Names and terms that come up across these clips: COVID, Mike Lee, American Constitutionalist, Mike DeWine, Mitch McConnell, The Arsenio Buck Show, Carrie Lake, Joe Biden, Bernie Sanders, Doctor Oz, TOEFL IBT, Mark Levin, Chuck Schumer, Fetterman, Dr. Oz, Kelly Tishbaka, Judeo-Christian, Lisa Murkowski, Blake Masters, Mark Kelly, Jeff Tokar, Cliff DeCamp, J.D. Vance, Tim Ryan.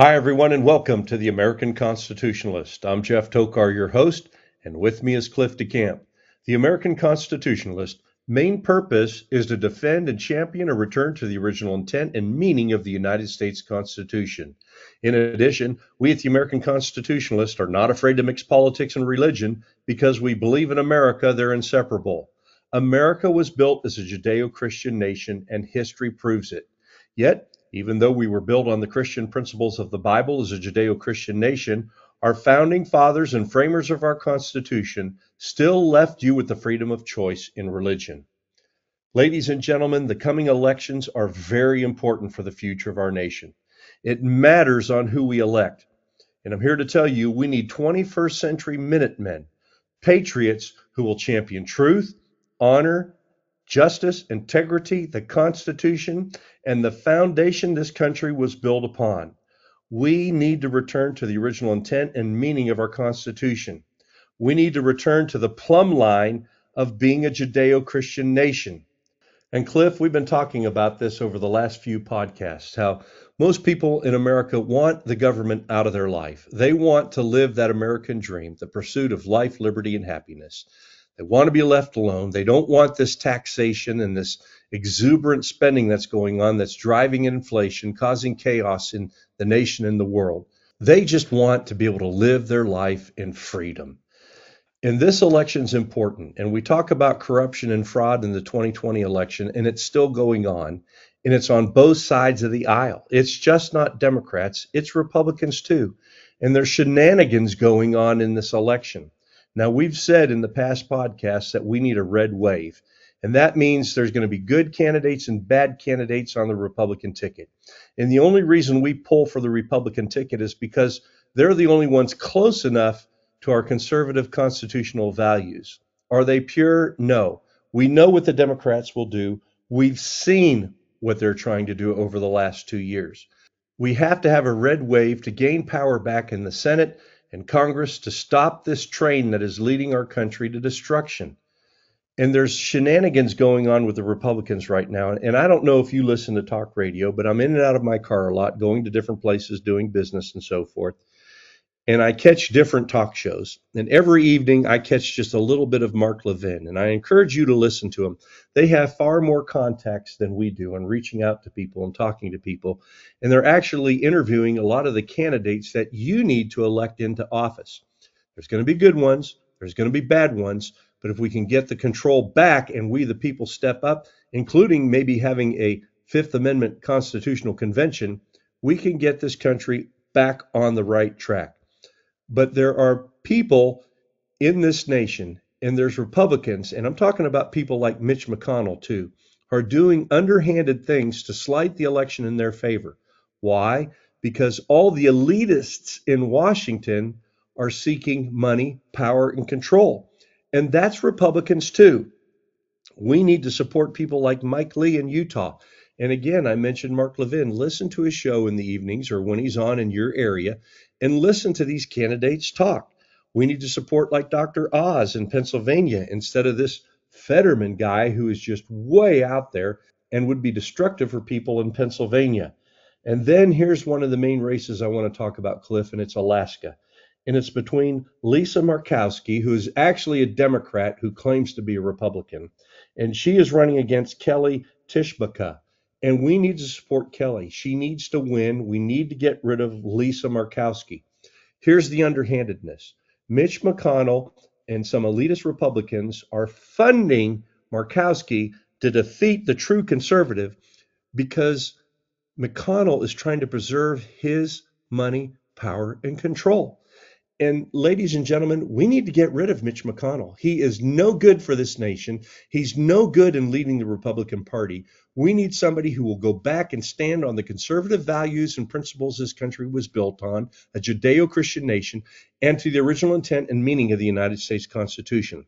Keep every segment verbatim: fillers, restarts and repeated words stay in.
Hi, everyone, and welcome to the American Constitutionalist. I'm Jeff Tokar, your host, and with me is Cliff DeCamp. The American Constitutionalist's main purpose is to defend and champion a return to the original intent and meaning of the United States Constitution. In addition, we at the American Constitutionalist are not afraid to mix politics and religion because we believe in America, they're inseparable. America was built as a Judeo-Christian nation, and history proves it. Yet, even though we were built on the Christian principles of the Bible as a Judeo-Christian nation, our founding fathers and framers of our Constitution still left you with the freedom of choice in religion. Ladies and gentlemen, the coming elections are very important for the future of our nation. It matters on who we elect. And I'm here to tell you we need twenty-first century Minutemen, patriots who will champion truth, honor, justice, integrity, the Constitution, and the foundation this country was built upon. We need to return to the original intent and meaning of our Constitution. We need to return to the plumb line of being a Judeo-Christian nation. And Cliff, we've been talking about this over the last few podcasts, how most people in America want the government out of their life. They want to live that American dream, the pursuit of life, liberty, and happiness. They want to be left alone. They don't want this taxation and this exuberant spending that's going on that's driving inflation, causing chaos in the nation and the world. They just want to be able to live their life in freedom. And this election's important. And we talk about corruption and fraud in the twenty twenty election, and it's still going on. And it's on both sides of the aisle. It's just not Democrats. It's Republicans, too. And there's shenanigans going on in this election. Now, we've said in the past podcasts that we need a red wave, and that means there's going to be good candidates and bad candidates on the Republican ticket. And the only reason we pull for the Republican ticket is because they're the only ones close enough to our conservative constitutional values. Are they pure? No. We know what the Democrats will do. We've seen what they're trying to do over the last two years. We have to have a red wave to gain power back in the Senate and Congress to stop this train that is leading our country to destruction. And there's shenanigans going on with the Republicans right now. And I don't know if you listen to talk radio, but I'm in and out of my car a lot, going to different places, doing business and so forth. And I catch different talk shows. And every evening I catch just a little bit of Mark Levin. And I encourage you to listen to him. They have far more contacts than we do in reaching out to people and talking to people. And they're actually interviewing a lot of the candidates that you need to elect into office. There's going to be good ones. There's going to be bad ones. But if we can get the control back and we, the people, step up, including maybe having a Fifth Amendment constitutional convention, we can get this country back on the right track. But there are people in this nation, and there's Republicans, and I'm talking about people like Mitch McConnell, too, who are doing underhanded things to slide the election in their favor. Why? Because all the elitists in Washington are seeking money, power, and control. And that's Republicans, too. We need to support people like Mike Lee in Utah. And again, I mentioned Mark Levin. Listen to his show in the evenings or when he's on in your area and listen to these candidates talk. We need to support like Doctor Oz in Pennsylvania instead of this Fetterman guy who is just way out there and would be destructive for people in Pennsylvania. And then here's one of the main races I want to talk about, Cliff, and it's Alaska. And it's between Lisa Murkowski, who is actually a Democrat who claims to be a Republican, and she is running against Kelly Tishbaka. And we need to support Kelly. She needs to win. We need to get rid of Lisa Murkowski. Here's the underhandedness. Mitch McConnell and some elitist Republicans are funding Murkowski to defeat the true conservative because McConnell is trying to preserve his money, power, and control. And ladies and gentlemen, we need to get rid of Mitch McConnell. He is no good for this nation. He's no good in leading the Republican Party. We need somebody who will go back and stand on the conservative values and principles this country was built on, a Judeo-Christian nation, and to the original intent and meaning of the United States Constitution.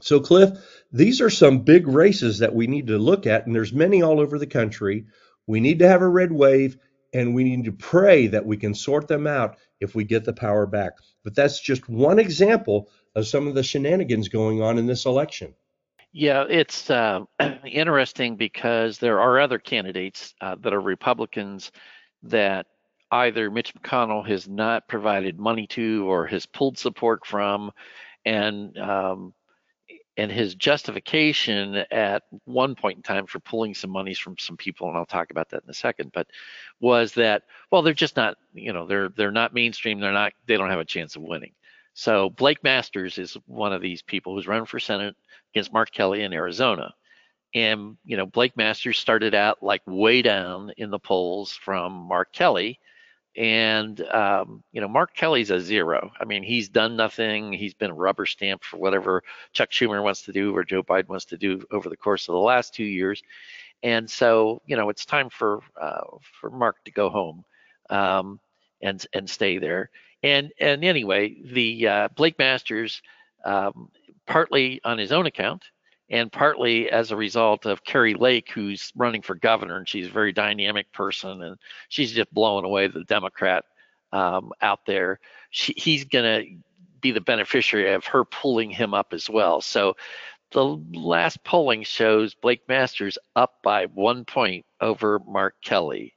So, Cliff, these are some big races that we need to look at, and there's many all over the country. We need to have a red wave, and we need to pray that we can sort them out if we get the power back. But that's just one example of some of the shenanigans going on in this election. Yeah, it's uh, interesting because there are other candidates uh, that are Republicans that either Mitch McConnell has not provided money to or has pulled support from, and um, and his justification at one point in time for pulling some monies from some people, and I'll talk about that in a second, but was that, well, they're just not, you know, they're they're not mainstream, they're not, they don't have a chance of winning. So Blake Masters is one of these people who's running for Senate against Mark Kelly in Arizona. And, you know, Blake Masters started out like way down in the polls from Mark Kelly. And, um, you know, Mark Kelly's a zero. I mean, he's done nothing. He's been rubber stamped for whatever Chuck Schumer wants to do or Joe Biden wants to do over the course of the last two years. And so, you know, it's time for uh, for Mark to go home um, and and stay there. And and anyway, the uh, Blake Masters, um, partly on his own account, and partly as a result of Carrie Lake, who's running for governor, and she's a very dynamic person, and she's just blowing away the Democrat um, out there. She, he's gonna be the beneficiary of her pulling him up as well. So the last polling shows Blake Masters up by one point over Mark Kelly.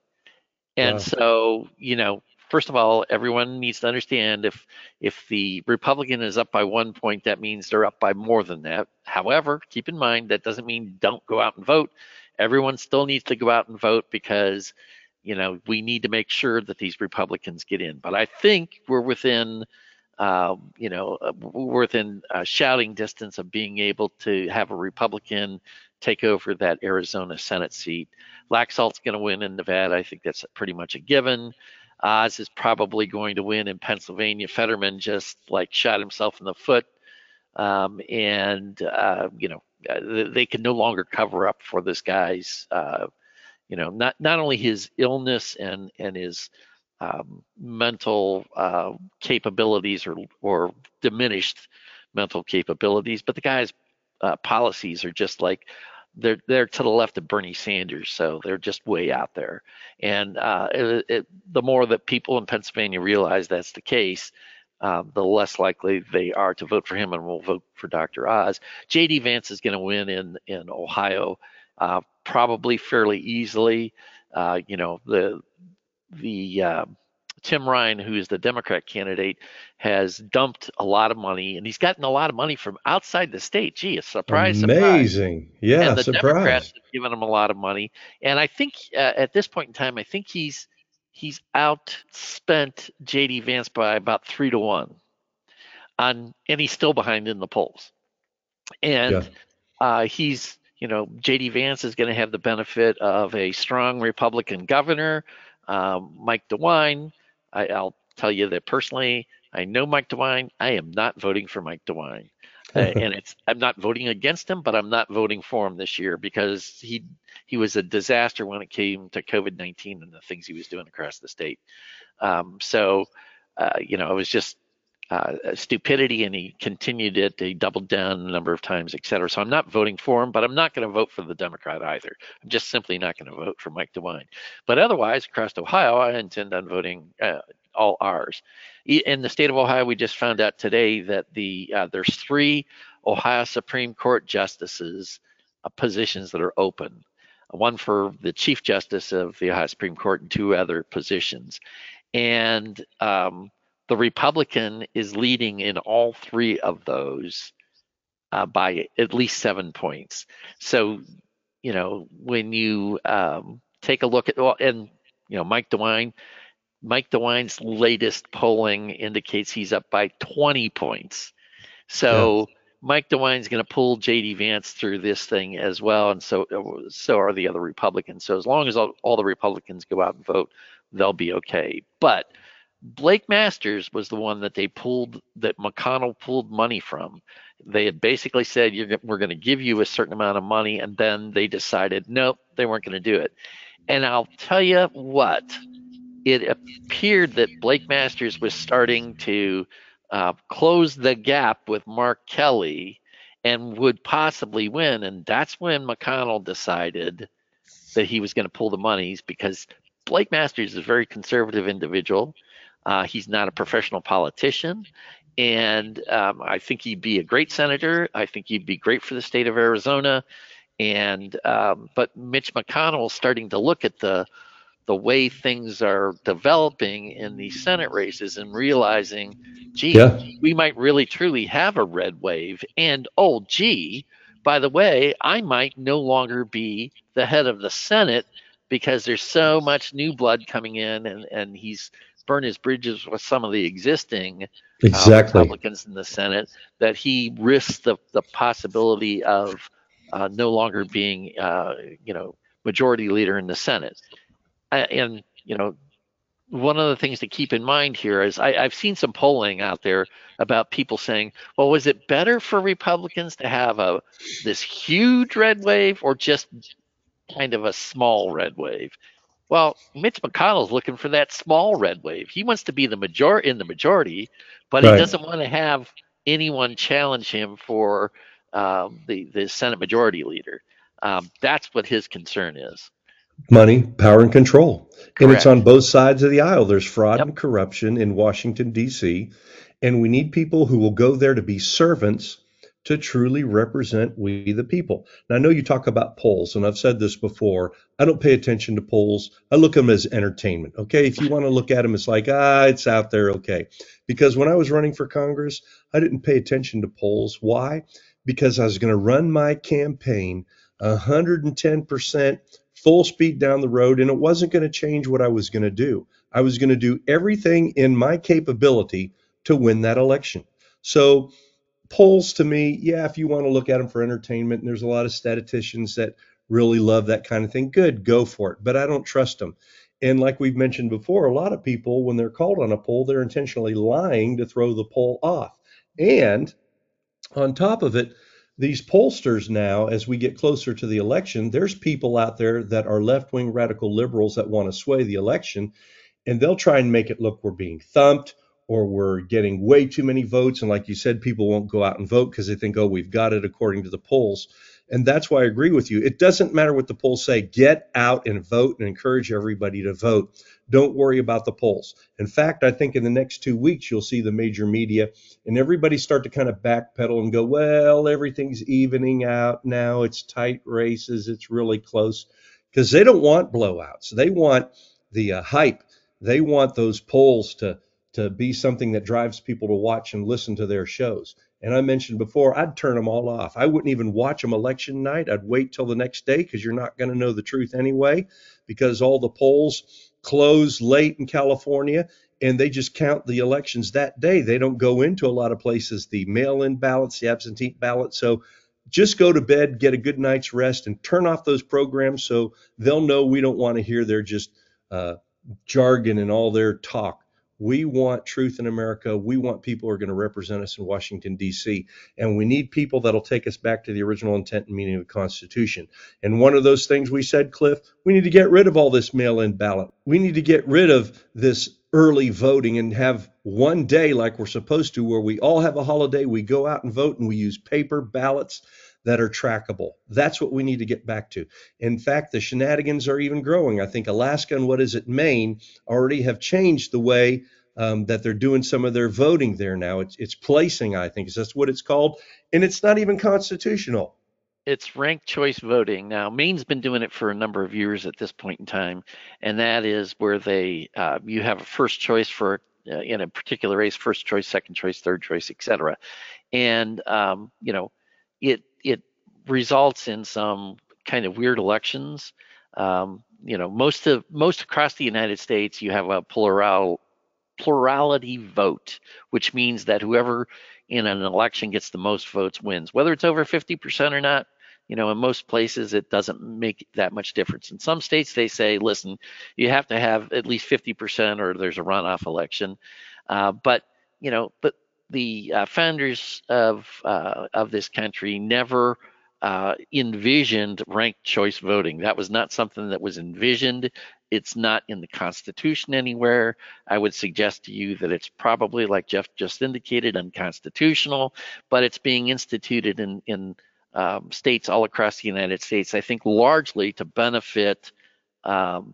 And wow. So, you know, first of all, everyone needs to understand if if the Republican is up by one point, that means they're up by more than that. However, keep in mind, that doesn't mean don't go out and vote. Everyone still needs to go out and vote because, you know, we need to make sure that these Republicans get in. But I think we're within, uh, you know, we're within uh, shouting distance of being able to have a Republican take over that Arizona Senate seat. Laxalt's going to win in Nevada. I think that's pretty much a given. Oz is probably going to win in Pennsylvania. Fetterman just like shot himself in the foot. Um, and, uh, you know, they can no longer cover up for this guy's, uh, you know, not, not only his illness and, and his um, mental uh, capabilities or, or diminished mental capabilities, but the guy's uh, policies are just like, they're they're to the left of Bernie Sanders, so they're just way out there. And uh, it, it, the more that people in Pennsylvania realize that's the case, uh, the less likely they are to vote for him and will vote for Doctor Oz. J D. Vance is going to win in in Ohio, uh, probably fairly easily. Uh, you know, the the uh, Tim Ryan, who is the Democrat candidate, has dumped a lot of money, and he's gotten a lot of money from outside the state. Gee, a surprise, amazing, surprise. Yeah, and the surprise. Democrats have given him a lot of money, and I think uh, at this point in time, I think he's he's outspent J D. Vance by about three to one, on, and he's still behind in the polls, and yeah. uh, he's you know J D. Vance is going to have the benefit of a strong Republican governor, um, Mike DeWine. I, I'll tell you that personally, I know Mike DeWine. I am not voting for Mike DeWine. uh, and it's I'm not voting against him, but I'm not voting for him this year because he he was a disaster when it came to COVID nineteen and the things he was doing across the state. Um, so, uh, you know, it was just uh, stupidity, and he continued it. He doubled down a number of times, et cetera. So I'm not voting for him, but I'm not going to vote for the Democrat either. I'm just simply not going to vote for Mike DeWine. But otherwise, across Ohio, I intend on voting uh, all R's. In the state of Ohio, we just found out today that the uh, there's three Ohio Supreme Court justices uh, positions that are open. One for the Chief Justice of the Ohio Supreme Court and two other positions. And um, the Republican is leading in all three of those uh, by at least seven points. So, you know, when you um, take a look at, well, and, you know, Mike DeWine, Mike DeWine's latest polling indicates he's up by twenty points. So yes. Mike DeWine's going to pull J D. Vance through this thing as well, and so so are the other Republicans. So as long as all, all the Republicans go out and vote, they'll be okay. But Blake Masters was the one that they pulled, that McConnell pulled money from. They had basically said, You're, we're going to give you a certain amount of money, and then they decided, nope, they weren't going to do it. And I'll tell you what, it appeared that Blake Masters was starting to uh, close the gap with Mark Kelly and would possibly win. And that's when McConnell decided that he was going to pull the monies, because Blake Masters is a very conservative individual. Uh, he's not a professional politician. And um, I think he'd be a great senator. I think he'd be great for the state of Arizona. And um, but Mitch McConnell is starting to look at the the way things are developing in the Senate races and realizing, gee, yeah. we might really truly have a red wave. And, oh, gee, by the way, I might no longer be the head of the Senate because there's so much new blood coming in, and, and he's burned his bridges with some of the existing exactly. uh, Republicans in the Senate, that he risks the, the possibility of uh, no longer being, uh, you know, majority leader in the Senate. And, you know, one of the things to keep in mind here is I, I've seen some polling out there about people saying, well, was it better for Republicans to have a this huge red wave or just kind of a small red wave? Well, Mitch McConnell's looking for that small red wave. He wants to be the major in the majority, but right. he doesn't want to have anyone challenge him for um, the, the Senate majority leader. Um, that's what his concern is. Money, power, and control. Correct. And it's on both sides of the aisle. There's fraud yep. and corruption in Washington, D C, and we need people who will go there to be servants to truly represent we the people. Now, I know you talk about polls, and I've said this before. I don't pay attention to polls. I look at them as entertainment, okay? If you want to look at them, it's like, ah, it's out there, okay. Because when I was running for Congress, I didn't pay attention to polls. Why? Because I was going to run my campaign one hundred ten percent full speed down the road, and it wasn't going to change what I was going to do. I was going to do everything in my capability to win that election. So polls to me, yeah, if you want to look at them for entertainment, and there's a lot of statisticians that really love that kind of thing, good, go for it. But I don't trust them. And like we've mentioned before, a lot of people, when they're called on a poll, they're intentionally lying to throw the poll off. And on top of it, these pollsters now, as we get closer to the election, there's people out there that are left-wing radical liberals that want to sway the election, and they'll try and make it look we're being thumped or we're getting way too many votes. And like you said, people won't go out and vote because they think, oh, we've got it according to the polls. And that's why I agree with you. It doesn't matter what the polls say. Get out and vote and encourage everybody to vote. Don't worry about the polls. In fact, I think in the next two weeks, you'll see the major media and everybody start to kind of backpedal and go, well, everything's evening out now. It's tight races. It's really close, because they don't want blowouts. They want the uh, hype. They want those polls to, to be something that drives people to watch and listen to their shows. And I mentioned before, I'd turn them all off. I wouldn't even watch them election night. I'd wait till the next day, because you're not going to know the truth anyway, because all the polls close late in California and they just count the elections that day. They don't go into a lot of places, the mail-in ballots, the absentee ballots. So just go to bed, get a good night's rest, and turn off those programs so they'll know we don't want to hear their just uh, jargon and all their talk. We want truth in America. We want people who are going to represent us in Washington, D C, and we need people that'll take us back to the original intent and meaning of the Constitution. And one of those things we said, Cliff, we need to get rid of all this mail-in ballot. We need to get rid of this early voting and have one day like we're supposed to, where we all have a holiday, we go out and vote, and we use paper ballots that are trackable. That's what we need to get back to. In fact, the shenanigans are even growing. I think Alaska and what is it, Maine, already have changed the way um, that they're doing some of their voting there now. It's, it's placing, I think, is that's what it's called. And it's not even constitutional. It's ranked choice voting. Now, Maine's been doing it for a number of years at this point in time. And that is where they, uh, you have a first choice for, uh, in a particular race, first choice, second choice, third choice, et cetera. And, um, you know, it, it results in some kind of weird elections. Um, you know, most of most across the United States, you have a plural plurality vote, which means that whoever in an election gets the most votes wins, whether it's over fifty percent or not. You know, in most places, it doesn't make that much difference. In some states, they say, listen, you have to have at least fifty percent or there's a runoff election. Uh, but, you know, but the uh, founders of uh, of this country never uh, envisioned ranked choice voting. That was not something that was envisioned. It's not in the Constitution anywhere. I would suggest to you that it's probably, like Jeff just indicated, unconstitutional, but it's being instituted in, in um, states all across the United States, I think largely to benefit, um,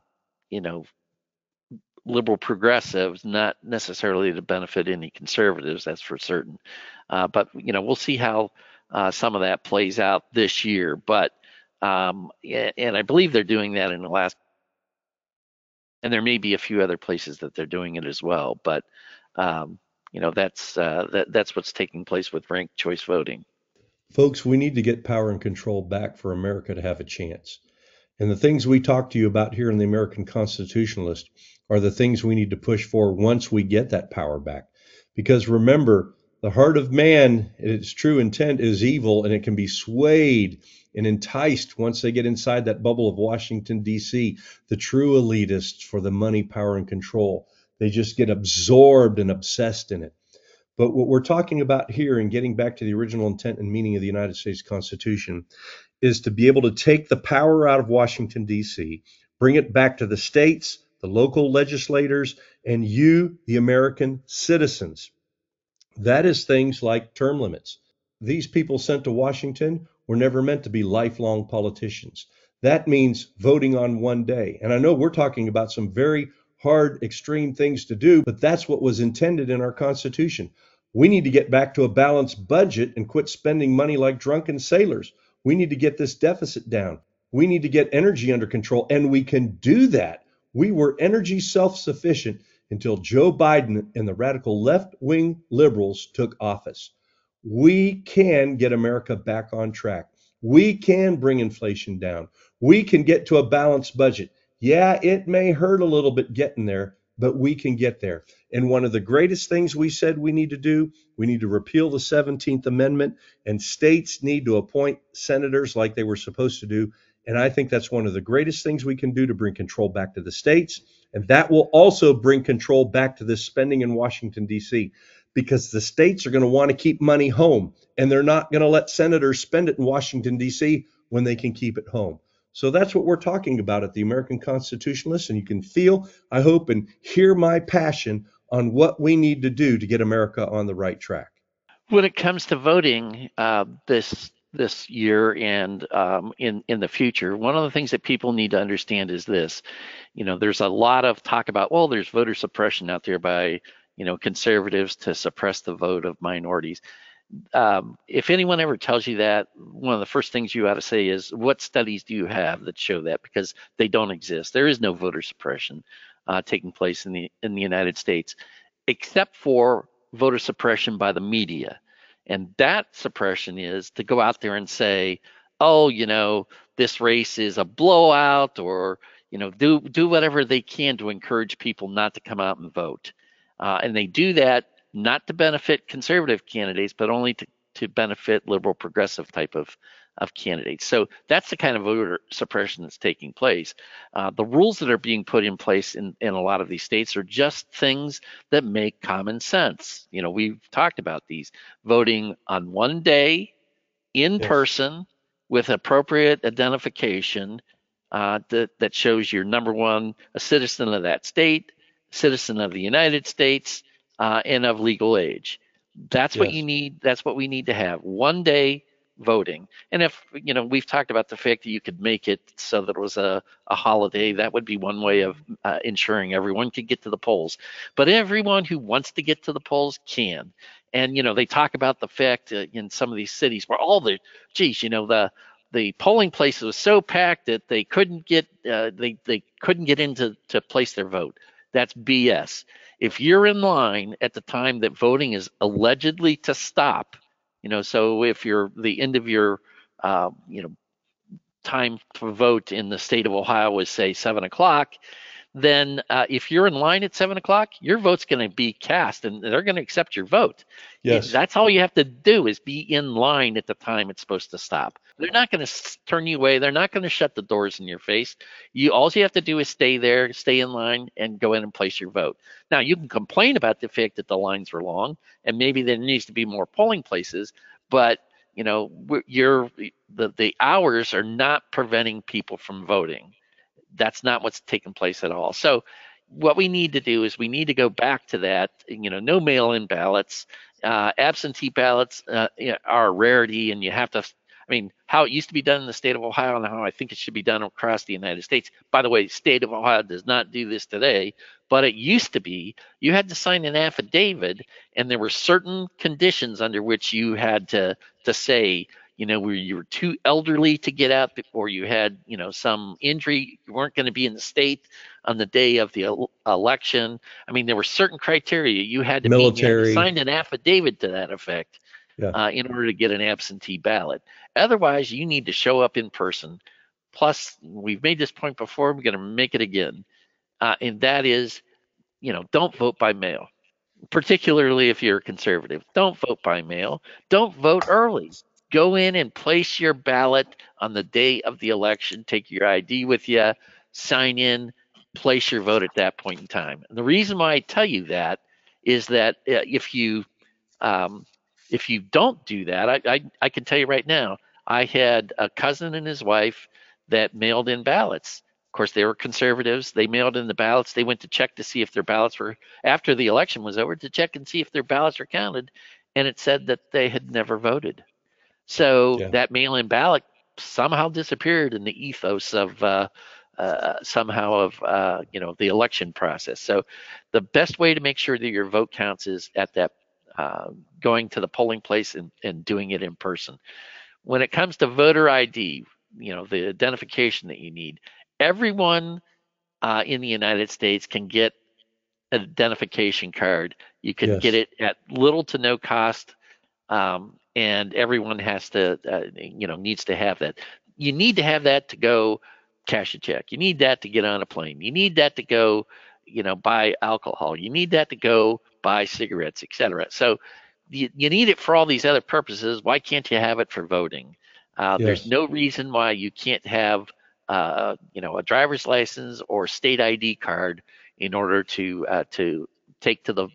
you know, liberal progressives, not necessarily to benefit any conservatives, that's for certain. Uh, but, you know, we'll see how uh, some of that plays out this year. But, um, and I believe they're doing that in Alaska. And there may be a few other places that they're doing it as well, but um, you know, that's uh, that, that's what's taking place with ranked choice voting. Folks, we need to get power and control back for America to have a chance. And the things we talk to you about here in the American Constitutionalist are the things we need to push for once we get that power back. Because remember, the heart of man, its true intent is evil, and it can be swayed and enticed once they get inside that bubble of Washington, D C, the true elitists for the money, power, and control. They just get absorbed and obsessed in it. But what we're talking about here and getting back to the original intent and meaning of the United States Constitution is to be able to take the power out of Washington, D C, bring it back to the states, the local legislators, and you, the American citizens. That is things like term limits. These people sent to Washington were never meant to be lifelong politicians. That means voting on one day. And I know we're talking about some very hard, extreme things to do, but that's what was intended in our Constitution. We need to get back to a balanced budget and quit spending money like drunken sailors. We need to get this deficit down. We need to get energy under control, and we can do that. We were energy self-sufficient until Joe Biden and the radical left-wing liberals took office. We can get America back on track. We can bring inflation down. We can get to a balanced budget. Yeah, it may hurt a little bit getting there, but we can get there. And one of the greatest things we said we need to do, we need to repeal the seventeenth Amendment, and states need to appoint senators like they were supposed to do. And I think that's one of the greatest things we can do to bring control back to the states. And that will also bring control back to this spending in Washington, D C, because the states are going to want to keep money home, and they're not going to let senators spend it in Washington, D C when they can keep it home. So that's what we're talking about at the American Constitutionalist, and you can feel, I hope, and hear my passion on what we need to do to get America on the right track. When it comes to voting uh, this this year and um, in, in the future, one of the things that people need to understand is this. You know, there's a lot of talk about, well, there's voter suppression out there by, you know, conservatives to suppress the vote of minorities. Um, if anyone ever tells you that, one of the first things you ought to say is, what studies do you have that show that? Because they don't exist. There is no voter suppression uh, taking place in the in the United States, except for voter suppression by the media. And that suppression is to go out there and say, oh, you know, this race is a blowout, or, you know, do do whatever they can to encourage people not to come out and vote. Uh, and they do that not to benefit conservative candidates, but only to, to benefit liberal progressive type of, of candidates. So that's the kind of voter suppression that's taking place. Uh, the rules that are being put in place in, in a lot of these states are just things that make common sense. You know, we've talked about these: voting on one day in yes. person with appropriate identification uh, that, that shows you're, number one, a citizen of that state, citizen of the United States, Uh, and of legal age. That's yes. what you need. That's what we need to have. One day voting. And if, you know, we've talked about the fact that you could make it so that it was a, a holiday. That would be one way of uh, ensuring everyone could get to the polls. But everyone who wants to get to the polls can. And, you know, they talk about the fact uh, in some of these cities where all the, geez, you know, the the polling places was so packed that they couldn't get uh, they, they couldn't get in to, to place their vote. That's B S. If you're in line at the time that voting is allegedly to stop, you know, so if you're the end of your, uh, you know, time to vote in the state of Ohio was, say, seven o'clock, then uh, if you're in line at seven o'clock, your vote's going to be cast and they're going to accept your vote. Yes. That's all you have to do is be in line at the time it's supposed to stop. They're not going to turn you away. They're not going to shut the doors in your face. You all you have to do is stay there, stay in line, and go in and place your vote. Now, you can complain about the fact that the lines were long and maybe there needs to be more polling places, but you know, you're, the, the hours are not preventing people from voting. That's not what's taking place at all. So what we need to do is we need to go back to that, you know, no mail-in ballots, uh, absentee ballots uh, are a rarity, and you have to, I mean, how it used to be done in the state of Ohio and how I think it should be done across the United States. By the way, the state of Ohio does not do this today, but it used to be you had to sign an affidavit, and there were certain conditions under which you had to to say, you know, where you were too elderly to get up, or you had, you know, some injury, you weren't going to be in the state on the day of the election. I mean, there were certain criteria you had to meet. You had to sign an affidavit to that effect, yeah. uh, in order to get an absentee ballot. Otherwise, you need to show up in person. Plus, we've made this point before, we're going to make it again. Uh, and that is, you know, don't vote by mail, particularly if you're a conservative. Don't vote by mail. Don't vote early. Go in and place your ballot on the day of the election. Take your I D with you. Sign in. Place your vote at that point in time. And the reason why I tell you that is that if you um, if you don't do that, I, I, I can tell you right now, I had a cousin and his wife that mailed in ballots. Of course, they were conservatives. They mailed in the ballots. They went to check to see if their ballots were, after the election was over, to check and see if their ballots were counted, and it said that they had never voted. So yeah. that mail-in ballot somehow disappeared in the ethos of uh, uh, somehow of uh, you know the election process. So the best way to make sure that your vote counts is at that uh, going to the polling place and, and doing it in person. When it comes to voter I D, you know the identification that you need. Everyone uh, in the United States can get an identification card. You can yes. get it at little to no cost, um, and everyone has to, uh, you know, needs to have that. You need to have that to go cash a check. You need that to get on a plane. You need that to go, you know, buy alcohol. You need that to go buy cigarettes, et cetera. So you, you need it for all these other purposes. Why can't you have it for voting? Uh, yes. There's no reason why you can't have Uh, you know, a driver's license or state I D card in order to uh, to take to the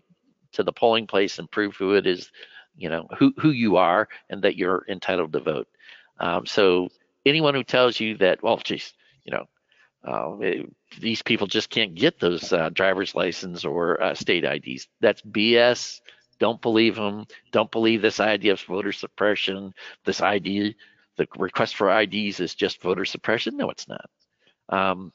to the polling place and prove who it is, you know, who who you are and that you're entitled to vote. Um, so anyone who tells you that, well, geez, you know, uh, it, these people just can't get those uh, driver's license or uh, state I Ds, that's B S. Don't believe them. Don't believe this idea of voter suppression. This idea. The request for I Ds is just voter suppression. No, it's not. Um,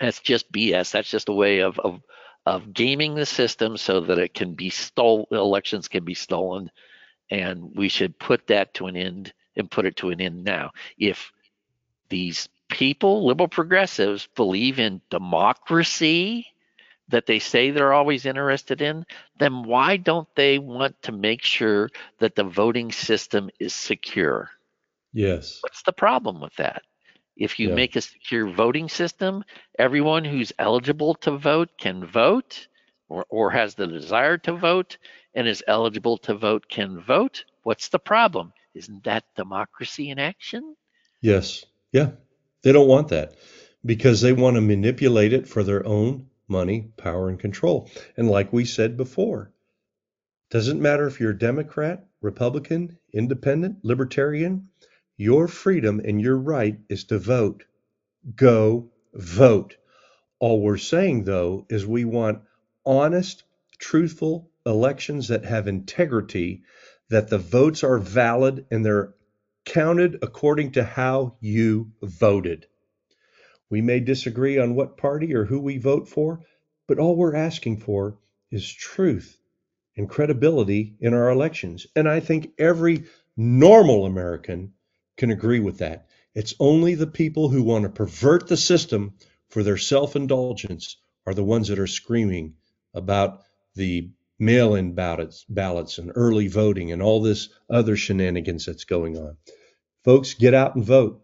that's just B S. That's just a way of, of of gaming the system so that it can be stolen. Elections can be stolen, and we should put that to an end and put it to an end now. If these people, liberal progressives, believe in democracy that they say they're always interested in, then why don't they want to make sure that the voting system is secure? Yes. What's the problem with that? If you yeah. make a secure voting system, everyone who's eligible to vote can vote or, or has the desire to vote and is eligible to vote can vote. What's the problem? Isn't that democracy in action? Yes. Yeah. They don't want that because they want to manipulate it for their own money, power, and control. And like we said before, doesn't matter if you're Democrat, Republican, Independent, Libertarian, your freedom and your right is to vote. Go vote. All we're saying, though, is we want honest, truthful elections that have integrity, that the votes are valid and they're counted according to how you voted. We may disagree on what party or who we vote for, but all we're asking for is truth and credibility in our elections. And I think every normal American can agree with that. It's only the people who want to pervert the system for their self-indulgence are the ones that are screaming about the mail-in ballots, ballots and early voting and all this other shenanigans that's going on. Folks, get out and vote.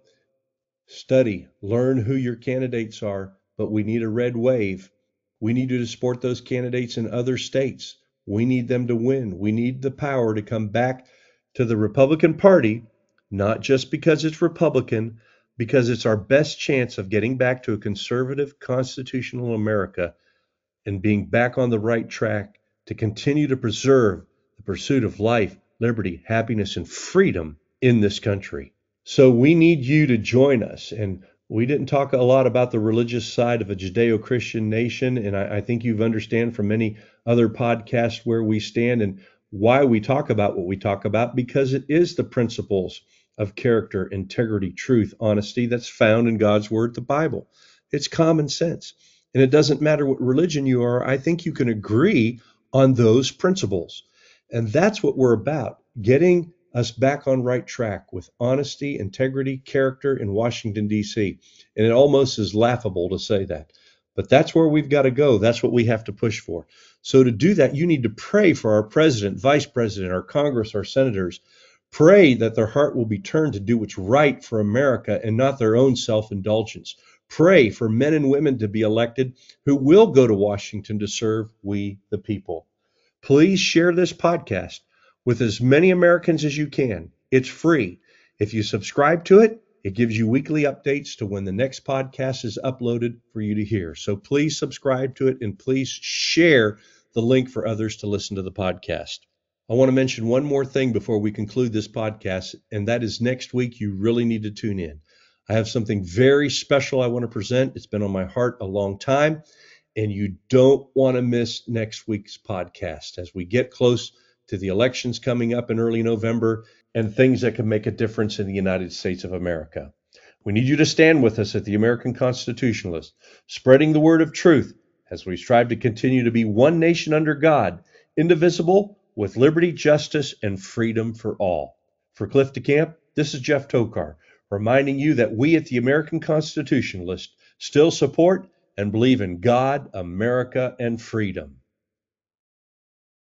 Study, learn who your candidates are, but we need a red wave. We need to support those candidates in other states. We need them to win. We need the power to come back to the Republican Party, not just because it's Republican, because it's our best chance of getting back to a conservative constitutional America and being back on the right track to continue to preserve the pursuit of life, liberty, happiness, and freedom in this country. So we need you to join us. And we didn't talk a lot about the religious side of a Judeo-Christian nation. And I, I think you've understand from many other podcasts where we stand and why we talk about what we talk about, because it is the principles of character, integrity, truth, honesty that's found in God's word, the Bible. It's common sense. And it doesn't matter what religion you are. I think you can agree on those principles. And that's what we're about, getting us back on right track with honesty, integrity, character in Washington, D C. And it almost is laughable to say that. But that's where we've got to go. That's what we have to push for. So to do that, you need to pray for our president, vice president, our Congress, our senators. Pray that their heart will be turned to do what's right for America and not their own self-indulgence. Pray for men and women to be elected who will go to Washington to serve we the people. Please share this podcast with as many Americans as you can. It's free. If you subscribe to it, it gives you weekly updates to when the next podcast is uploaded for you to hear. So please subscribe to it and please share the link for others to listen to the podcast. I want to mention one more thing before we conclude this podcast, and that is next week you really need to tune in. I have something very special I want to present. It's been on my heart a long time, and you don't want to miss next week's podcast as we get close to the elections coming up in early November and things that can make a difference in the United States of America. We need you to stand with us at the American Constitutionalist, spreading the word of truth as we strive to continue to be one nation under God, indivisible, with liberty, justice, and freedom for all. For Cliff DeCamp, this is Jeff Tokar, reminding you that we at the American Constitutionalist still support and believe in God, America, and freedom.